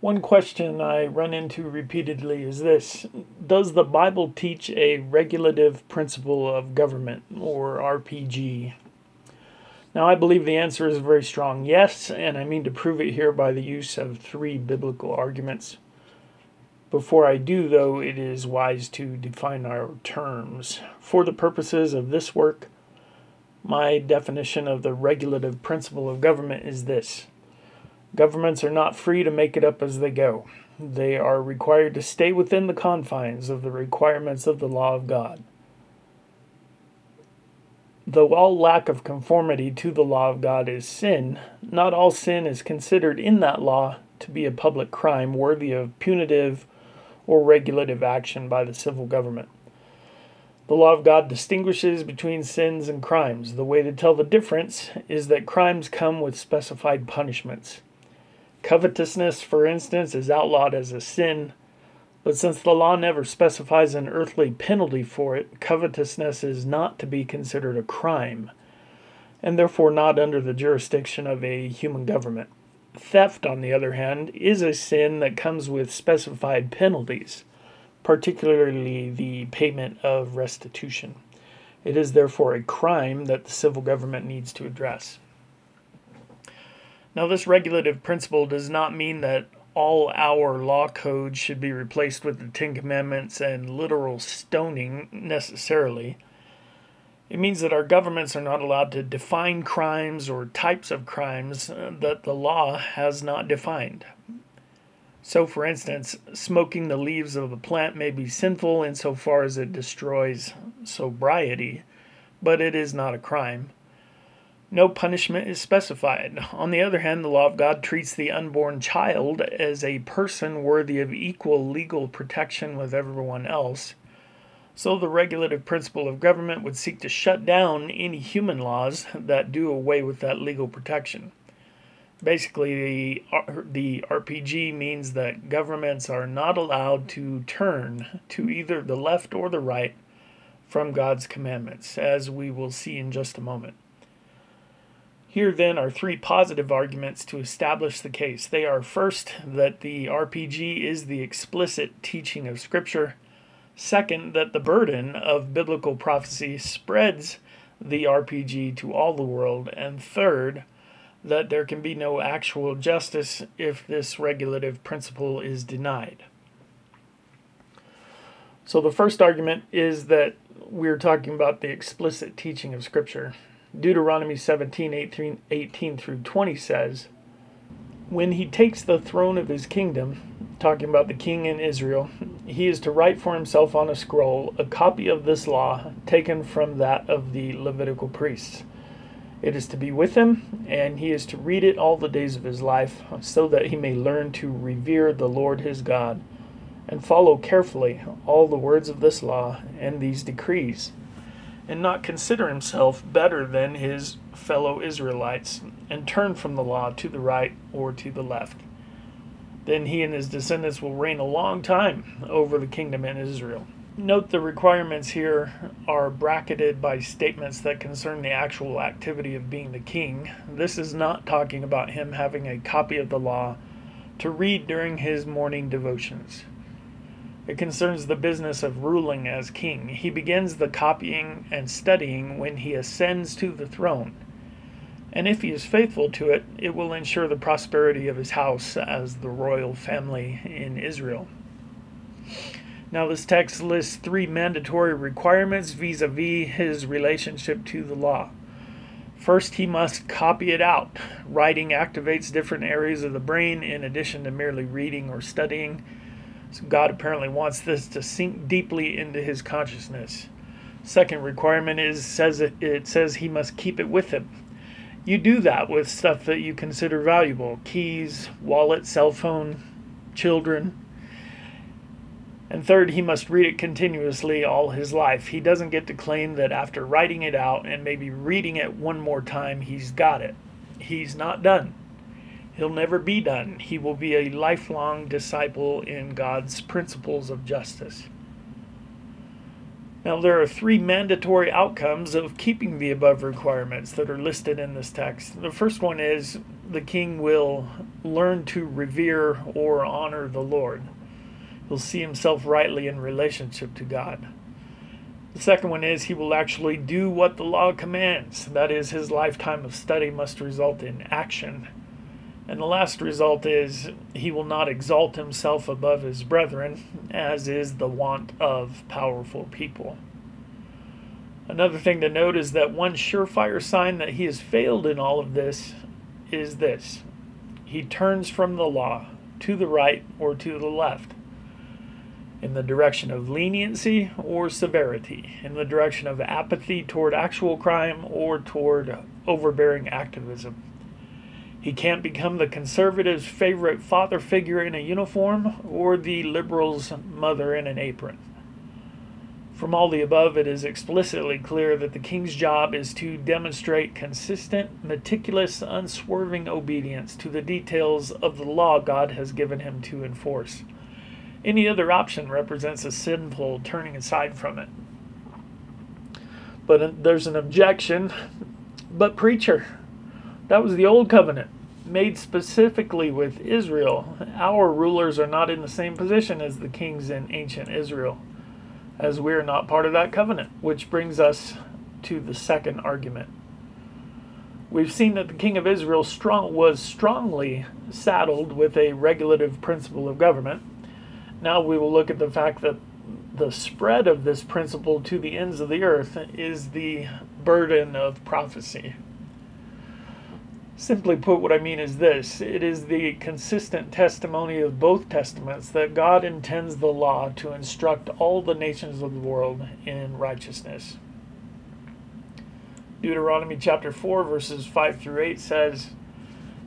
One question I run into repeatedly is this: does the Bible teach a regulative principle of government, or RPG? Now, I believe the answer is a very strong yes, and I mean to prove it here by the use of three biblical arguments. Before I do, though, it is wise to define our terms. For the purposes of this work, my definition of the regulative principle of government is this: governments are not free to make it up as they go. They are required to stay within the confines of the requirements of the law of God. Though all lack of conformity to the law of God is sin, not all sin is considered in that law to be a public crime worthy of punitive or regulative action by the civil government. The law of God distinguishes between sins and crimes. The way to tell the difference is that crimes come with specified punishments. Covetousness, for instance, is outlawed as a sin, but since the law never specifies an earthly penalty for it, covetousness is not to be considered a crime, and therefore not under the jurisdiction of a human government. Theft, on the other hand, is a sin that comes with specified penalties, particularly the payment of restitution. It is therefore a crime that the civil government needs to address. Now, this regulative principle does not mean that all our law codes should be replaced with the Ten Commandments and literal stoning necessarily. It means that our governments are not allowed to define crimes or types of crimes that the law has not defined. So, for instance, smoking the leaves of a plant may be sinful insofar as it destroys sobriety, but it is not a crime. No punishment is specified. On the other hand, the law of God treats the unborn child as a person worthy of equal legal protection with everyone else. So the regulative principle of government would seek to shut down any human laws that do away with that legal protection. Basically, the RPG means that governments are not allowed to turn to either the left or the right from God's commandments, as we will see in just a moment. Here, then, are three positive arguments to establish the case. They are, first, that the RPG is the explicit teaching of Scripture. Second, that the burden of biblical prophecy spreads the RPG to all the world. And third, that there can be no actual justice if this regulative principle is denied. So the first argument is that we're talking about the explicit teaching of Scripture. Deuteronomy 17:18 through 20 says, "When he takes the throne of his kingdom," talking about the king in Israel, "he is to write for himself on a scroll a copy of this law taken from that of the Levitical priests. It is to be with him, and he is to read it all the days of his life, so that he may learn to revere the Lord his God, and follow carefully all the words of this law and these decrees, and not consider himself better than his fellow Israelites, and turn from the law to the right or to the left. Then he and his descendants will reign a long time over the kingdom in Israel." Note the requirements here are bracketed by statements that concern the actual activity of being the king. This is not talking about him having a copy of the law to read during his morning devotions. It concerns the business of ruling as king. He begins the copying and studying when he ascends to the throne, and if he is faithful to it, it will ensure the prosperity of his house as the royal family in Israel. Now, this text lists three mandatory requirements vis-a-vis his relationship to the law. First, he must copy it out. Writing activates different areas of the brain in addition to merely reading or studying. So God apparently wants this to sink deeply into his consciousness. Second requirement says he must keep it with him. You do that with stuff that you consider valuable: keys, wallet, cell phone, children. And third, he must read it continuously all his life. He doesn't get to claim that after writing it out and maybe reading it one more time, he's got it. He's not done. He'll never be done. He will be a lifelong disciple in God's principles of justice. Now, there are three mandatory outcomes of keeping the above requirements that are listed in this text. The first one is the king will learn to revere or honor the Lord. He'll see himself rightly in relationship to God. The second one is he will actually do what the law commands. That is, his lifetime of study must result in action. And the last result is he will not exalt himself above his brethren, as is the wont of powerful people. Another thing to note is that one surefire sign that he has failed in all of this is this: he turns from the law to the right or to the left, in the direction of leniency or severity, in the direction of apathy toward actual crime or toward overbearing activism. He can't become the conservative's favorite father figure in a uniform or the liberal's mother in an apron. From all the above, it is explicitly clear that the king's job is to demonstrate consistent, meticulous, unswerving obedience to the details of the law God has given him to enforce. Any other option represents a sinful turning aside from it. But there's an objection. But preacher, that was the old covenant, made specifically with Israel. Our rulers are not in the same position as the kings in ancient Israel, as we are not part of that covenant, which brings us to the second argument. We've seen that the king of Israel was strongly saddled with a regulative principle of government. Now we will look at the fact that the spread of this principle to the ends of the earth is the burden of prophecy. Simply put, what I mean is this: it is the consistent testimony of both testaments that God intends the law to instruct all the nations of the world in righteousness. Deuteronomy chapter 4, verses 5 through 8 says,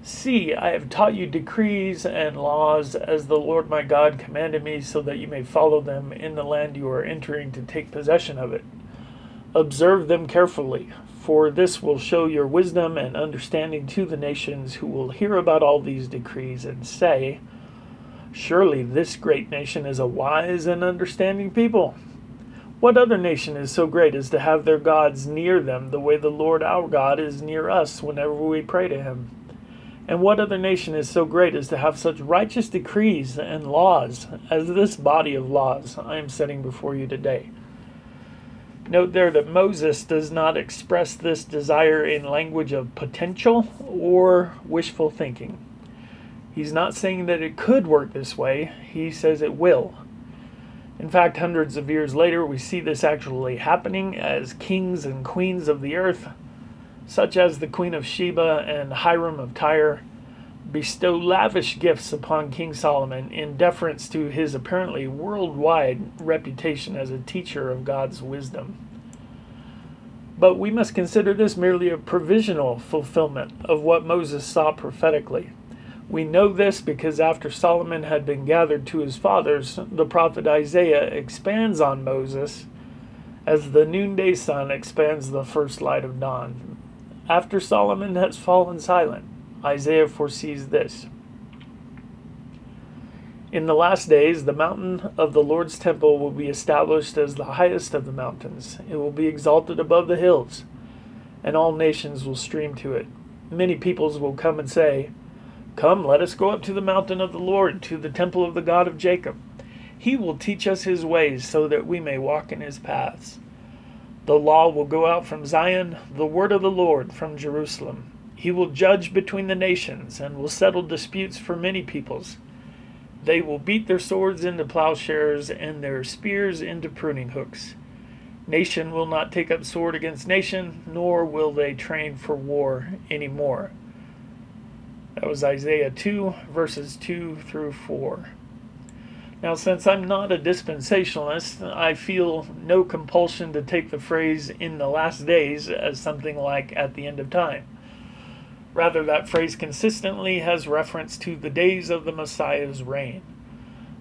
"See, I have taught you decrees and laws as the Lord my God commanded me, so that you may follow them in the land you are entering to take possession of it. Observe them carefully, for this will show your wisdom and understanding to the nations, who will hear about all these decrees and say, 'Surely this great nation is a wise and understanding people.' What other nation is so great as to have their gods near them the way the Lord our God is near us whenever we pray to him? And what other nation is so great as to have such righteous decrees and laws as this body of laws I am setting before you today?" Note there that Moses does not express this desire in language of potential or wishful thinking. He's not saying that it could work this way. He says it will. In fact, hundreds of years later, we see this actually happening as kings and queens of the earth, such as the Queen of Sheba and Hiram of Tyre, bestow lavish gifts upon King Solomon in deference to his apparently worldwide reputation as a teacher of God's wisdom. But we must consider this merely a provisional fulfillment of what Moses saw prophetically. We know this because after Solomon had been gathered to his fathers, the prophet Isaiah expands on Moses as the noonday sun expands the first light of dawn. After Solomon has fallen silent, Isaiah foresees this: "In the last days, the mountain of the Lord's temple will be established as the highest of the mountains. It will be exalted above the hills, and all nations will stream to it. Many peoples will come and say, 'Come, let us go up to the mountain of the Lord, to the temple of the God of Jacob. He will teach us his ways, so that we may walk in his paths.' The law will go out from Zion, the word of the Lord from Jerusalem. He will judge between the nations and will settle disputes for many peoples. They will beat their swords into plowshares and their spears into pruning hooks. Nation will not take up sword against nation, nor will they train for war anymore." That was Isaiah 2, verses 2 through 4. Now, since I'm not a dispensationalist, I feel no compulsion to take the phrase "in the last days" as something like "at the end of time." Rather, that phrase consistently has reference to the days of the Messiah's reign.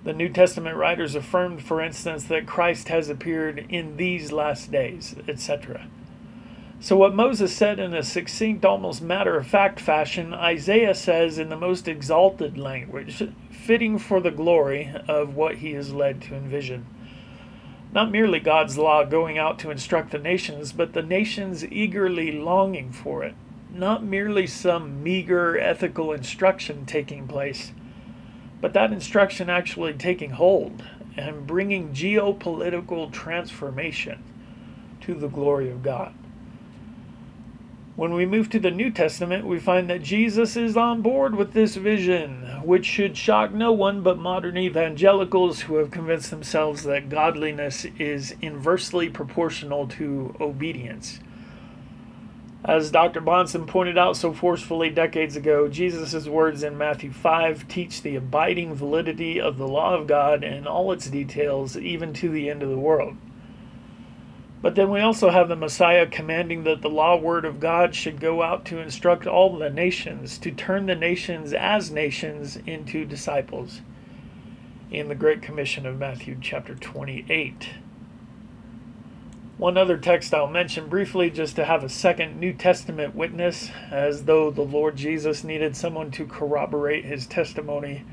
The New Testament writers affirmed, for instance, that Christ has appeared in these last days, etc. So what Moses said in a succinct, almost matter-of-fact fashion, Isaiah says in the most exalted language, fitting for the glory of what he is led to envision. Not merely God's law going out to instruct the nations, but the nations eagerly longing for it. Not merely some meager ethical instruction taking place, but that instruction actually taking hold and bringing geopolitical transformation to the glory of God. When we move to the New Testament, we find that Jesus is on board with this vision, which should shock no one but modern evangelicals who have convinced themselves that godliness is inversely proportional to obedience. As Dr. Bonson pointed out so forcefully decades ago, Jesus' words in Matthew 5 teach the abiding validity of the law of God in all its details, even to the end of the world. But then we also have the Messiah commanding that the law word of God should go out to instruct all the nations, to turn the nations as nations into disciples, in the Great Commission of Matthew chapter 28. One other text I'll mention briefly, just to have a second New Testament witness, as though the Lord Jesus needed someone to corroborate his testimony.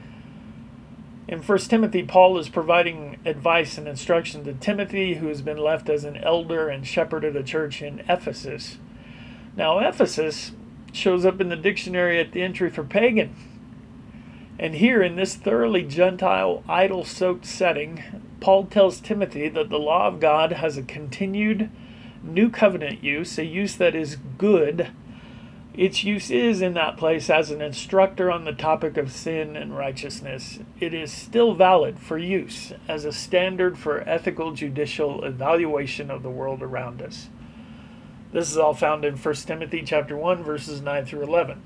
In 1 Timothy, Paul is providing advice and instruction to Timothy, who has been left as an elder and shepherd of the church in Ephesus. Now, Ephesus shows up in the dictionary at the entry for pagan. And here, in this thoroughly Gentile, idol-soaked setting, Paul tells Timothy that the law of God has a continued new covenant use, a use that is good. Its use is in that place as an instructor on the topic of sin and righteousness. It is still valid for use as a standard for ethical judicial evaluation of the world around us. This is all found in 1 Timothy chapter 1, verses 9 through 11.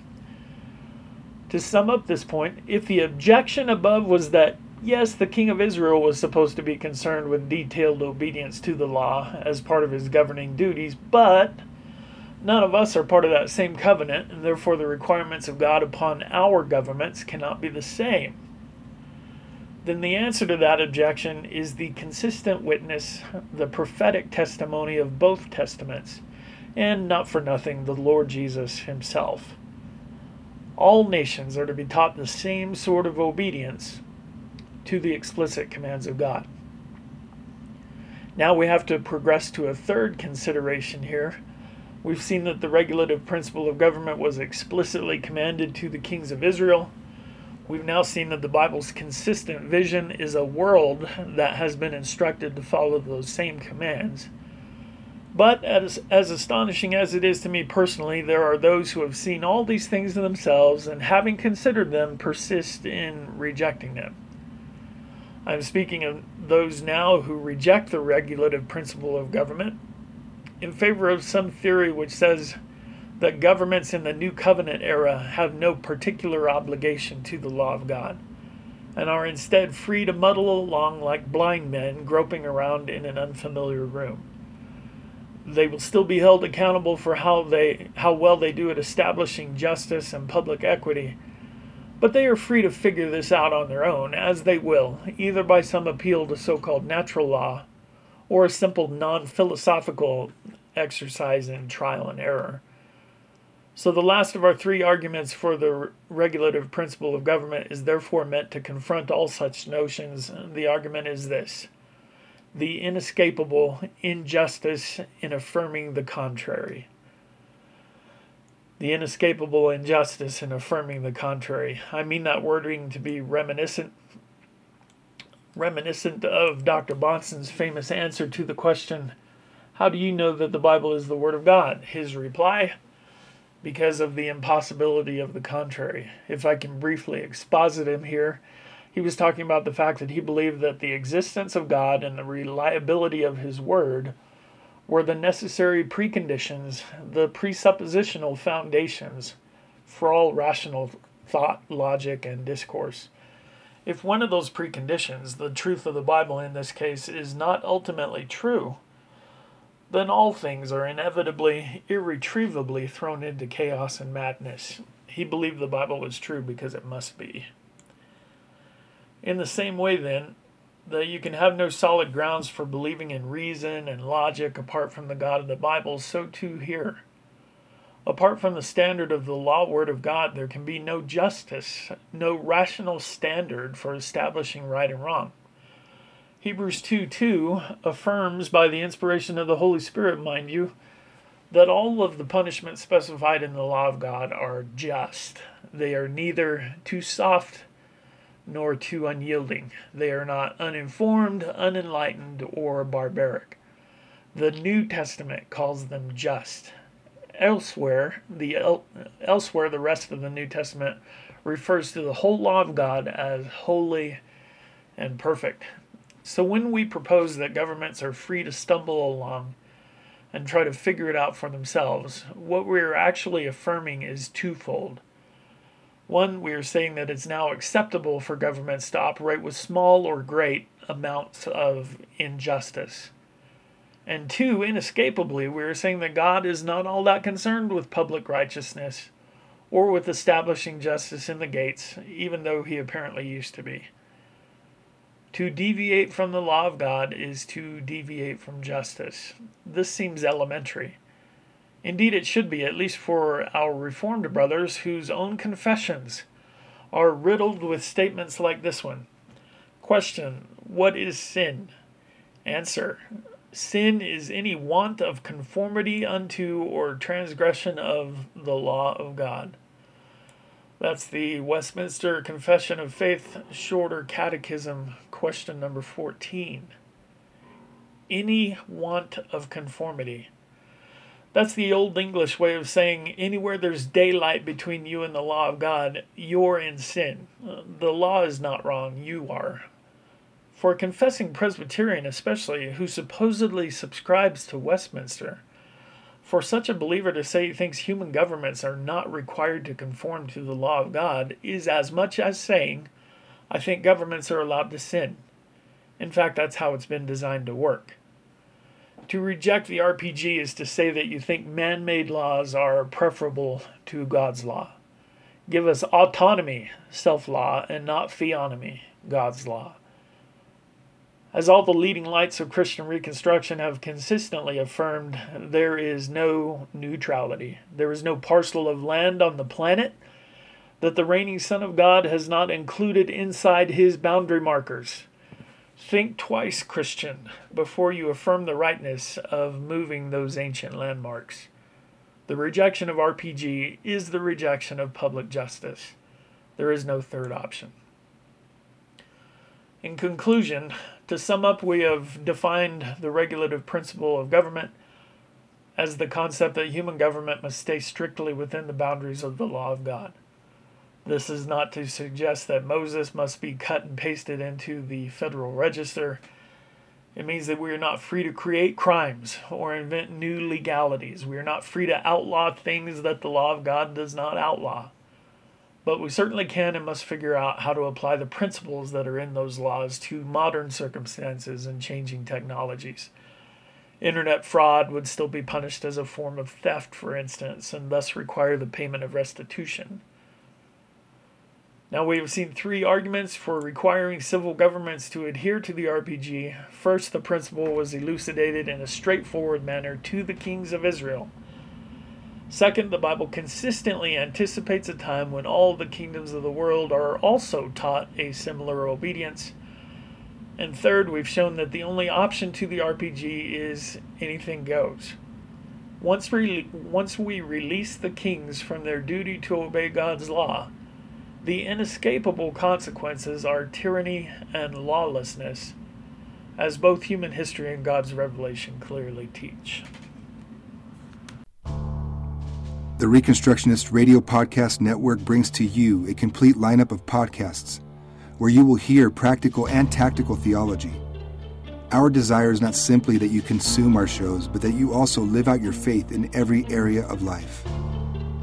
To sum up this point, if the objection above was that, yes, the king of Israel was supposed to be concerned with detailed obedience to the law as part of his governing duties, but none of us are part of that same covenant, and therefore the requirements of God upon our governments cannot be the same, then the answer to that objection is the consistent witness, the prophetic testimony of both testaments, and not for nothing, the Lord Jesus himself. All nations are to be taught the same sort of obedience to the explicit commands of God. Now we have to progress to a third consideration here. We've seen that the regulative principle of government was explicitly commanded to the kings of Israel. We've now seen that the Bible's consistent vision is a world that has been instructed to follow those same commands. But as astonishing as it is to me personally, there are those who have seen all these things themselves and, having considered them, persist in rejecting them. I'm speaking of those now who reject the regulative principle of government in favor of some theory which says that governments in the New Covenant era have no particular obligation to the law of God and are instead free to muddle along like blind men groping around in an unfamiliar room. They will still be held accountable for how well they do at establishing justice and public equity, but they are free to figure this out on their own, as they will, either by some appeal to so-called natural law or a simple non-philosophical exercise in trial and error. So the last of our three arguments for the regulative principle of government is therefore meant to confront all such notions. The argument is this: the inescapable injustice in affirming the contrary. The inescapable injustice in affirming the contrary. I mean that wording to be reminiscent of Dr. Bonson's famous answer to the question, how do you know that the Bible is the Word of God? His reply, because of the impossibility of the contrary. If I can briefly exposit him here, he was talking about the fact that he believed that the existence of God and the reliability of his Word were the necessary preconditions, the presuppositional foundations for all rational thought, logic, and discourse. If one of those preconditions, the truth of the Bible in this case, is not ultimately true, then all things are inevitably, irretrievably thrown into chaos and madness. He believed the Bible was true because it must be. In the same way, then, that you can have no solid grounds for believing in reason and logic apart from the God of the Bible, so too here. Apart from the standard of the law word of God, there can be no justice, no rational standard for establishing right and wrong. Hebrews 2:2 affirms, by the inspiration of the Holy Spirit, mind you, that all of the punishments specified in the law of God are just. They are neither too soft nor too unyielding. They are not uninformed, unenlightened, or barbaric. The New Testament calls them just. Elsewhere, the rest of the New Testament refers to the whole law of God as holy and perfect. So when we propose that governments are free to stumble along and try to figure it out for themselves, what we are actually affirming is twofold. One, we are saying that it's now acceptable for governments to operate with small or great amounts of injustice. And two, inescapably, we are saying that God is not all that concerned with public righteousness or with establishing justice in the gates, even though he apparently used to be. To deviate from the law of God is to deviate from justice. This seems elementary. Indeed, it should be, at least for our Reformed brothers whose own confessions are riddled with statements like this one. Question: what is sin? Answer: sin is any want of conformity unto or transgression of the law of God. That's the Westminster Confession of Faith, Shorter Catechism, question number 14. Any want of conformity. That's the Old English way of saying anywhere there's daylight between you and the law of God, you're in sin. The law is not wrong, you are. For a confessing Presbyterian especially, who supposedly subscribes to Westminster, for such a believer to say he thinks human governments are not required to conform to the law of God is as much as saying, I think governments are allowed to sin. In fact, that's how it's been designed to work. To reject the RPG is to say that you think man-made laws are preferable to God's law. Give us autonomy, self-law, and not theonomy, God's law. As all the leading lights of Christian Reconstruction have consistently affirmed, there is no neutrality. There is no parcel of land on the planet that the reigning Son of God has not included inside his boundary markers. Think twice, Christian, before you affirm the rightness of moving those ancient landmarks. The rejection of RPG is the rejection of public justice. There is no third option. In conclusion, to sum up, we have defined the regulative principle of government as the concept that human government must stay strictly within the boundaries of the law of God. This is not to suggest that Moses must be cut and pasted into the Federal Register. It means that we are not free to create crimes or invent new legalities. We are not free to outlaw things that the law of God does not outlaw. But we certainly can and must figure out how to apply the principles that are in those laws to modern circumstances and changing technologies. Internet fraud would still be punished as a form of theft, for instance, and thus require the payment of restitution. Now, we have seen three arguments for requiring civil governments to adhere to the RPG. First, the principle was elucidated in a straightforward manner to the kings of Israel. Second, the Bible consistently anticipates a time when all the kingdoms of the world are also taught a similar obedience. And third, we've shown that the only option to the RPG is anything goes. Once we release the kings from their duty to obey God's law, the inescapable consequences are tyranny and lawlessness, as both human history and God's revelation clearly teach. The Reconstructionist Radio Podcast Network brings to you a complete lineup of podcasts where you will hear practical and tactical theology. Our desire is not simply that you consume our shows, but that you also live out your faith in every area of life.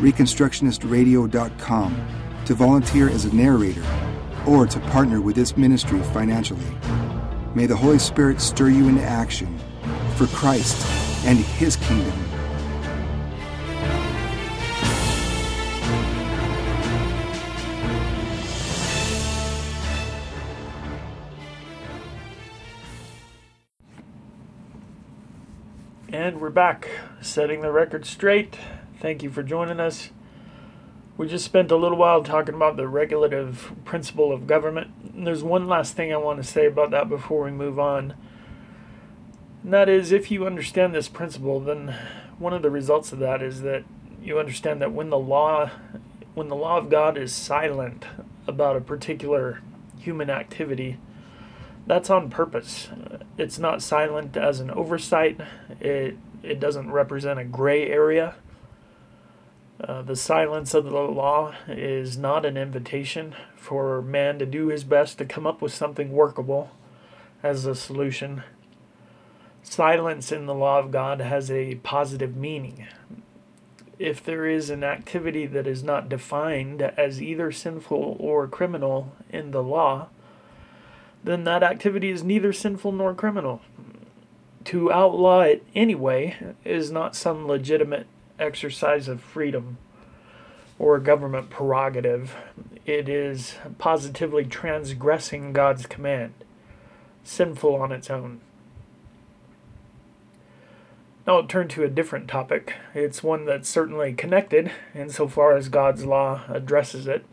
reconstructionistradio.com to volunteer as a narrator or to partner with this ministry financially. May the Holy Spirit stir you into action for Christ and His kingdom. And we're back, setting the record straight. Thank you for joining us. We just spent a little while talking about the regulative principle of government. And there's one last thing I want to say about that before we move on. And that is, if you understand this principle, then one of the results of that is that you understand that when the law of God is silent about a particular human activity, that's on purpose. It's not silent as an oversight. It doesn't represent a gray area. The silence of the law is not an invitation for man to do his best to come up with something workable as a solution. Silence in the law of God has a positive meaning. If there is an activity that is not defined as either sinful or criminal in the law, then that activity is neither sinful nor criminal. To outlaw it anyway is not some legitimate exercise of freedom or government prerogative. It is positively transgressing God's command, sinful on its own. Now I'll turn to a different topic. It's one that's certainly connected insofar as God's law addresses it,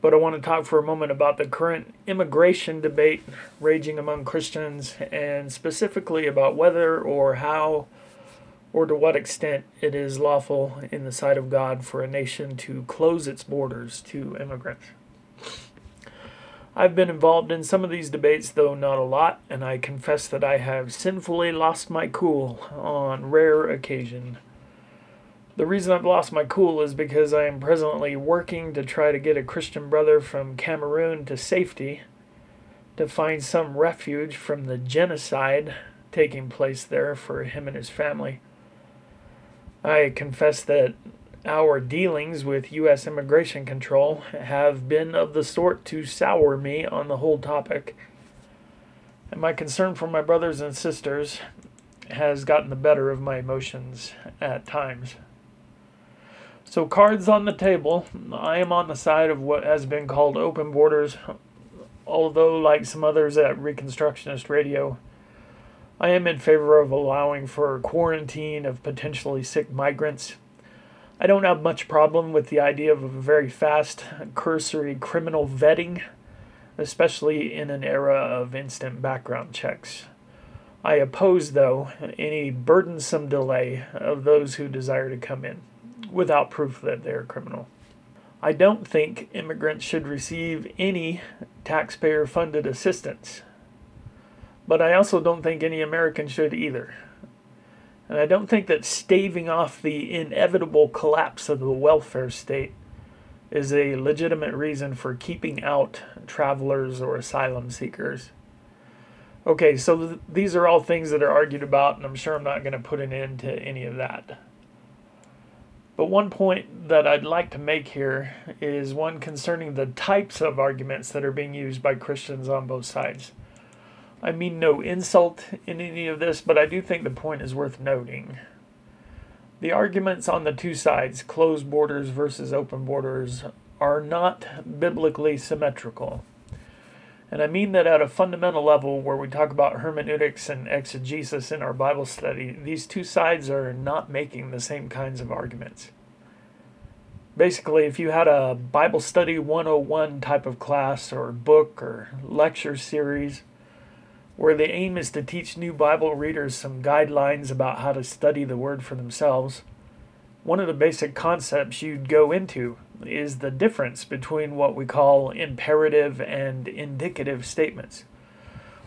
but I want to talk for a moment about the current immigration debate raging among Christians, and specifically about whether or how or to what extent it is lawful in the sight of God for a nation to close its borders to immigrants. I've been involved in some of these debates, though not a lot, and I confess that I have sinfully lost my cool on rare occasion. The reason I've lost my cool is because I am presently working to try to get a Christian brother from Cameroon to safety, to find some refuge from the genocide taking place there for him and his family. I confess that our dealings with U.S. immigration control have been of the sort to sour me on the whole topic, and my concern for my brothers and sisters has gotten the better of my emotions at times. So, cards on the table, I am on the side of what has been called open borders, although, like some others at Reconstructionist Radio, I am in favor of allowing for quarantine of potentially sick migrants. I don't have much problem with the idea of a very fast, cursory criminal vetting, especially in an era of instant background checks. I oppose, though, any burdensome delay of those who desire to come in without proof that they are criminal. I don't think immigrants should receive any taxpayer-funded assistance, but I also don't think any American should either. And I don't think that staving off the inevitable collapse of the welfare state is a legitimate reason for keeping out travelers or asylum seekers. Okay, so these are all things that are argued about, and I'm sure I'm not going to put an end to any of that. But one point that I'd like to make here is one concerning the types of arguments that are being used by Christians on both sides. I mean no insult in any of this, but I do think the point is worth noting. The arguments on the two sides, closed borders versus open borders, are not biblically symmetrical. And I mean that at a fundamental level, where we talk about hermeneutics and exegesis in our Bible study, these two sides are not making the same kinds of arguments. Basically, if you had a Bible study 101 type of class or book or lecture series, where the aim is to teach new Bible readers some guidelines about how to study the Word for themselves, one of the basic concepts you'd go into is the difference between what we call imperative and indicative statements,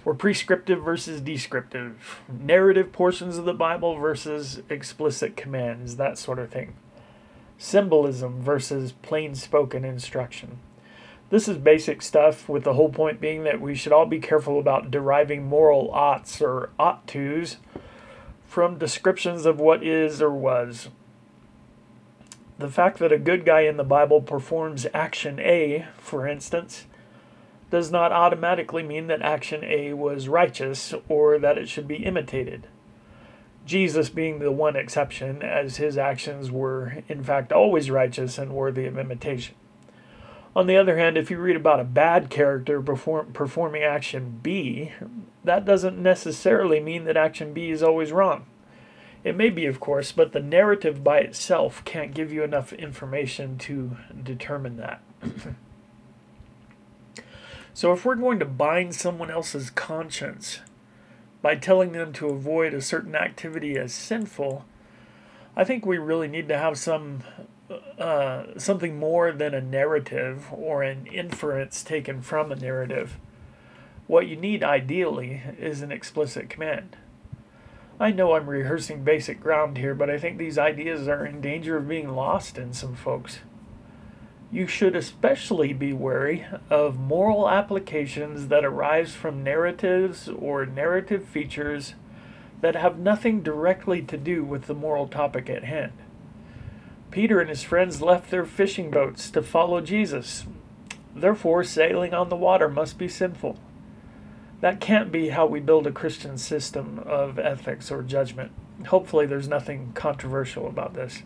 or prescriptive versus descriptive, narrative portions of the Bible versus explicit commands, that sort of thing, symbolism versus plain-spoken instruction. This is basic stuff, with the whole point being that we should all be careful about deriving moral oughts or ought tos from descriptions of what is or was. The fact that a good guy in the Bible performs action A, for instance, does not automatically mean that action A was righteous or that it should be imitated. Jesus being the one exception, as his actions were in fact always righteous and worthy of imitation. On the other hand, if you read about a bad character performing action B, that doesn't necessarily mean that action B is always wrong. It may be, of course, but the narrative by itself can't give you enough information to determine that. So if we're going to bind someone else's conscience by telling them to avoid a certain activity as sinful, I think we really need to have some... something more than a narrative or an inference taken from a narrative. What you need, ideally, is an explicit command. I know I'm rehearsing basic ground here, but I think these ideas are in danger of being lost in some folks. You should especially be wary of moral applications that arise from narratives or narrative features that have nothing directly to do with the moral topic at hand. Peter and his friends left their fishing boats to follow Jesus. Therefore, sailing on the water must be sinful. That can't be how we build a Christian system of ethics or judgment. Hopefully, there's nothing controversial about this.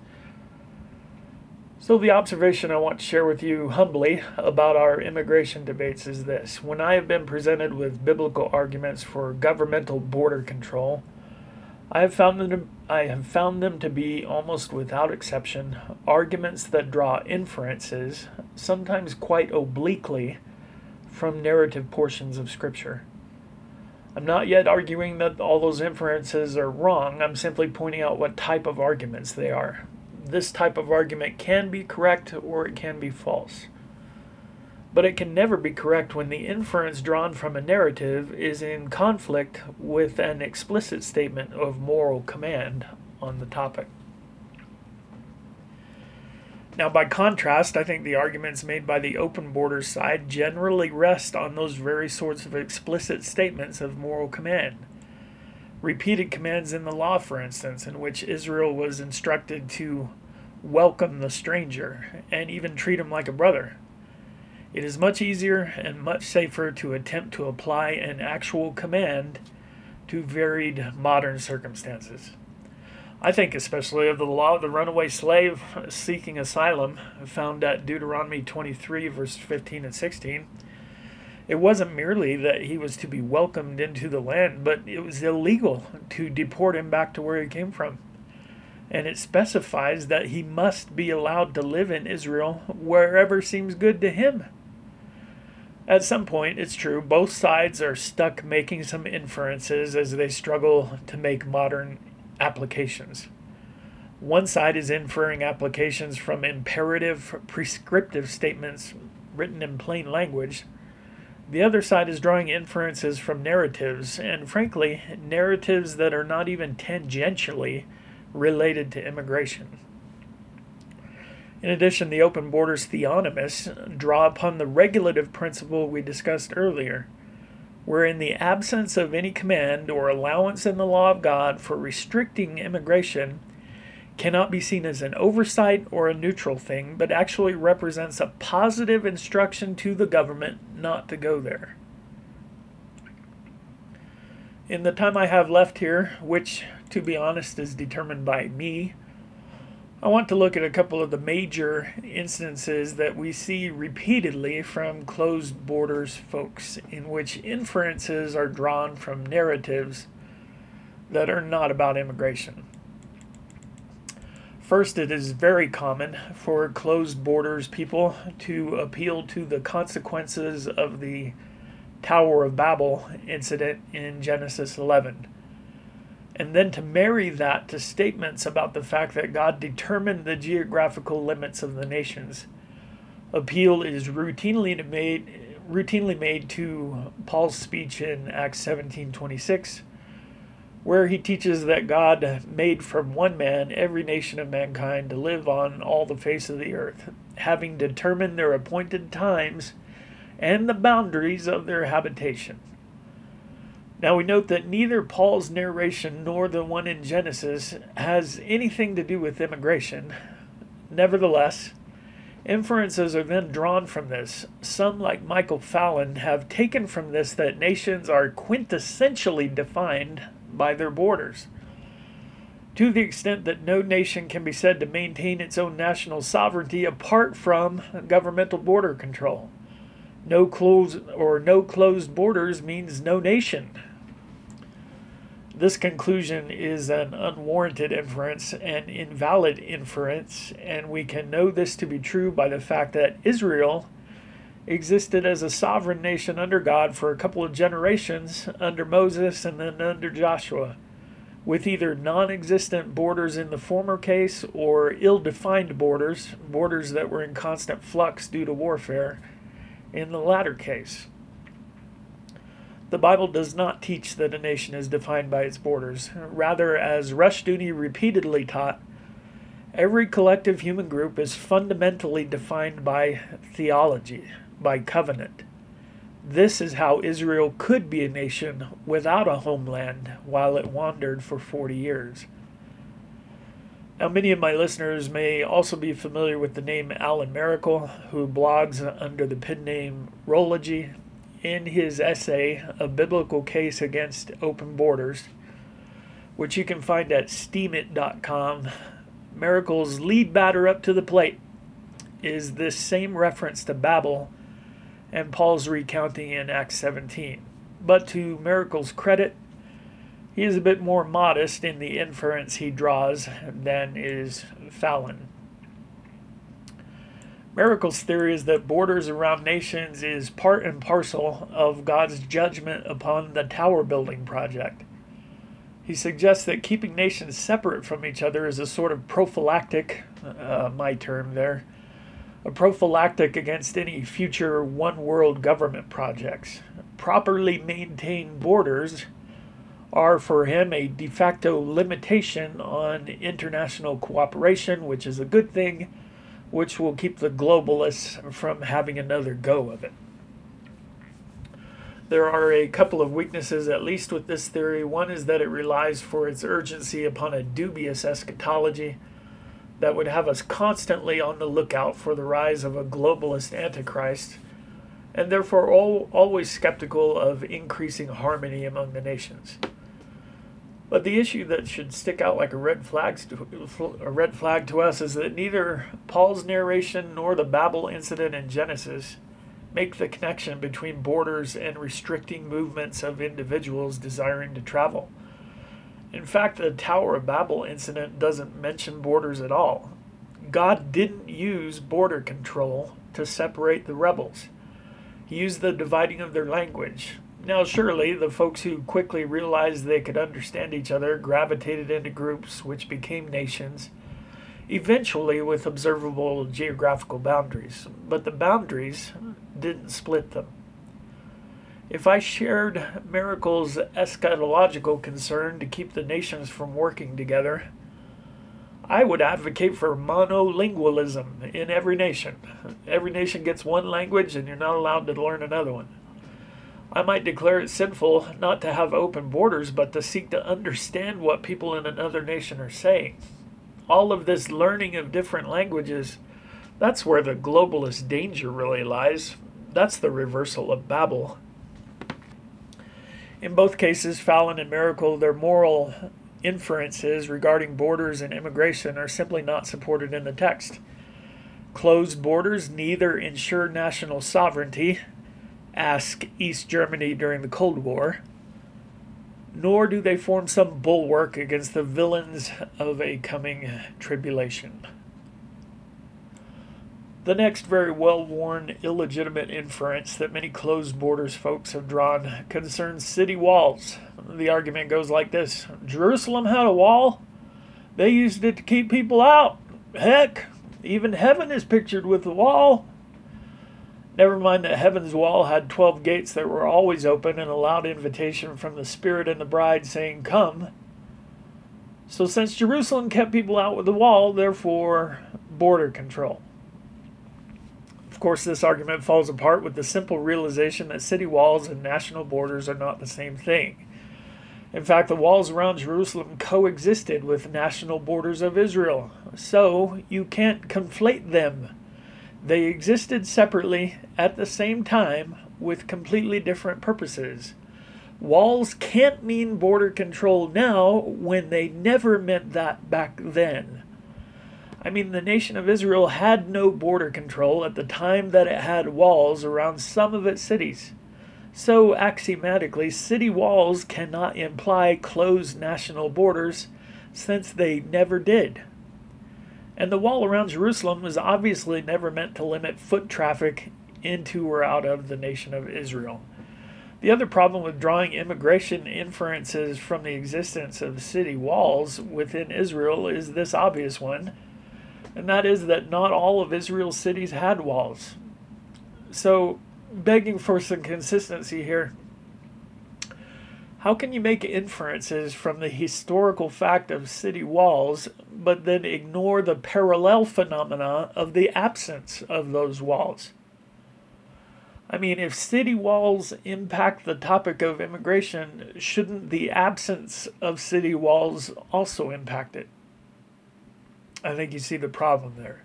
So the observation I want to share with you humbly about our immigration debates is this. When I have been presented with biblical arguments for governmental border control, I have found them to be, almost without exception, arguments that draw inferences, sometimes quite obliquely, from narrative portions of Scripture. I'm not yet arguing that all those inferences are wrong. I'm simply pointing out what type of arguments they are. This type of argument can be correct or it can be false. But it can never be correct when the inference drawn from a narrative is in conflict with an explicit statement of moral command on the topic. Now, by contrast, I think the arguments made by the open border side generally rest on those very sorts of explicit statements of moral command. Repeated commands in the law, for instance, in which Israel was instructed to welcome the stranger and even treat him like a brother. It is much easier and much safer to attempt to apply an actual command to varied modern circumstances. I think especially of the law of the runaway slave seeking asylum, found at Deuteronomy 23, verse 15 and 16. It wasn't merely that he was to be welcomed into the land, but it was illegal to deport him back to where he came from. And it specifies that he must be allowed to live in Israel wherever seems good to him. At some point, it's true, both sides are stuck making some inferences as they struggle to make modern applications. One side is inferring applications from imperative, prescriptive statements written in plain language. The other side is drawing inferences from narratives, and frankly, narratives that are not even tangentially related to immigration. In addition, the open borders theonomists draw upon the regulative principle we discussed earlier, where in the absence of any command or allowance in the law of God for restricting immigration cannot be seen as an oversight or a neutral thing, but actually represents a positive instruction to the government not to go there. In the time I have left here, which, to be honest, is determined by me, I want to look at a couple of the major instances that we see repeatedly from closed borders folks, in which inferences are drawn from narratives that are not about immigration. First, it is very common for closed borders people to appeal to the consequences of the Tower of Babel incident in Genesis 11, and then to marry that to statements about the fact that God determined the geographical limits of the nations. Appeal is routinely made to Paul's speech in Acts 17:26, where he teaches that God made from one man every nation of mankind to live on all the face of the earth, having determined their appointed times and the boundaries of their habitation. Now we note that neither Paul's narration nor the one in Genesis has anything to do with immigration. Nevertheless, inferences are then drawn from this. Some, like Michael Fallon, have taken from this that nations are quintessentially defined by their borders. To the extent that no nation can be said to maintain its own national sovereignty apart from governmental border control. No closed borders means no nation. This conclusion is an unwarranted inference, an invalid inference, and we can know this to be true by the fact that Israel existed as a sovereign nation under God for a couple of generations, under Moses and then under Joshua, with either non-existent borders in the former case or ill-defined borders that were in constant flux due to warfare, in the latter case. The Bible does not teach that a nation is defined by its borders. Rather, as Rushdoony repeatedly taught, every collective human group is fundamentally defined by theology, by covenant. This is how Israel could be a nation without a homeland while it wandered for 40 years. Now, many of my listeners may also be familiar with the name Alan Miracle, who blogs under the pen name Rology. In his essay, A Biblical Case Against Open Borders, which you can find at steamit.com, Miracle's lead batter up to the plate is this same reference to Babel and Paul's recounting in Acts 17. But to Miracle's credit, he is a bit more modest in the inference he draws than is Fallon. Miracle's theory is that borders around nations is part and parcel of God's judgment upon the tower building project. He suggests that keeping nations separate from each other is a sort of prophylactic, a prophylactic against any future one-world government projects. Properly maintained borders are for him a de facto limitation on international cooperation, which is a good thing, which will keep the globalists from having another go of it. There are a couple of weaknesses, at least with this theory. One is that it relies for its urgency upon a dubious eschatology that would have us constantly on the lookout for the rise of a globalist antichrist, and therefore always skeptical of increasing harmony among the nations. But the issue that should stick out like a red flag to us is that neither Paul's narration nor the Babel incident in Genesis make the connection between borders and restricting movements of individuals desiring to travel. In fact, the Tower of Babel incident doesn't mention borders at all. God didn't use border control to separate the rebels. He used the dividing of their language. Now, surely, the folks who quickly realized they could understand each other gravitated into groups which became nations, eventually with observable geographical boundaries. But the boundaries didn't split them. If I shared Miracle's eschatological concern to keep the nations from working together, I would advocate for monolingualism in every nation. Every nation gets one language and you're not allowed to learn another one. I might declare it sinful not to have open borders, but to seek to understand what people in another nation are saying. All of this learning of different languages, that's where the globalist danger really lies. That's the reversal of Babel. In both cases, Fallon and Miracle, their moral inferences regarding borders and immigration are simply not supported in the text. Closed borders neither ensure national sovereignty, ask East Germany during the Cold War, nor do they form some bulwark against the villains of a coming tribulation. The next very well-worn, illegitimate inference that many closed borders folks have drawn concerns city walls. The argument goes like this: Jerusalem had a wall. They used it to keep people out. Heck, even heaven is pictured with a wall. Never mind that heaven's wall had 12 gates that were always open and allowed invitation from the Spirit and the bride saying, "Come." So since Jerusalem kept people out with the wall, therefore border control. course, this argument falls apart with the simple realization that city walls and national borders are not the same thing. In fact, the walls around Jerusalem coexisted with national borders of Israel, so you can't conflate them. They existed separately at the same time with completely different purposes. Walls can't mean border control now when they never meant that back then. I mean, the nation of Israel had no border control at the time that it had walls around some of its cities. So, axiomatically, city walls cannot imply closed national borders, since they never did. And the wall around Jerusalem was obviously never meant to limit foot traffic into or out of the nation of Israel. The other problem with drawing immigration inferences from the existence of city walls within Israel is this obvious one, and that is that not all of Israel's cities had walls. So, begging for some consistency here, how can you make inferences from the historical fact of city walls, but then ignore the parallel phenomena of the absence of those walls? I mean, if city walls impact the topic of immigration, shouldn't the absence of city walls also impact it? I think you see the problem there.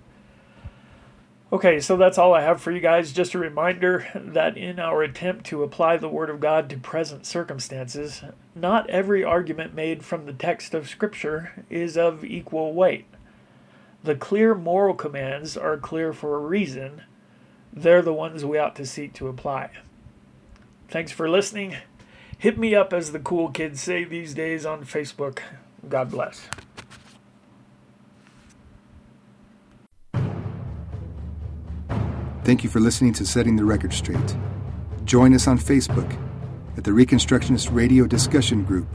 Okay, so that's all I have for you guys. Just a reminder that in our attempt to apply the Word of God to present circumstances, not every argument made from the text of Scripture is of equal weight. The clear moral commands are clear for a reason. They're the ones we ought to seek to apply. Thanks for listening. Hit me up, as the cool kids say these days, on Facebook. God bless. Thank you for listening to Setting the Record Straight. Join us on Facebook at the Reconstructionist Radio Discussion Group.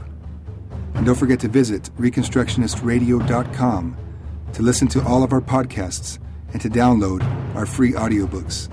And don't forget to visit reconstructionistradio.com to listen to all of our podcasts and to download our free audiobooks.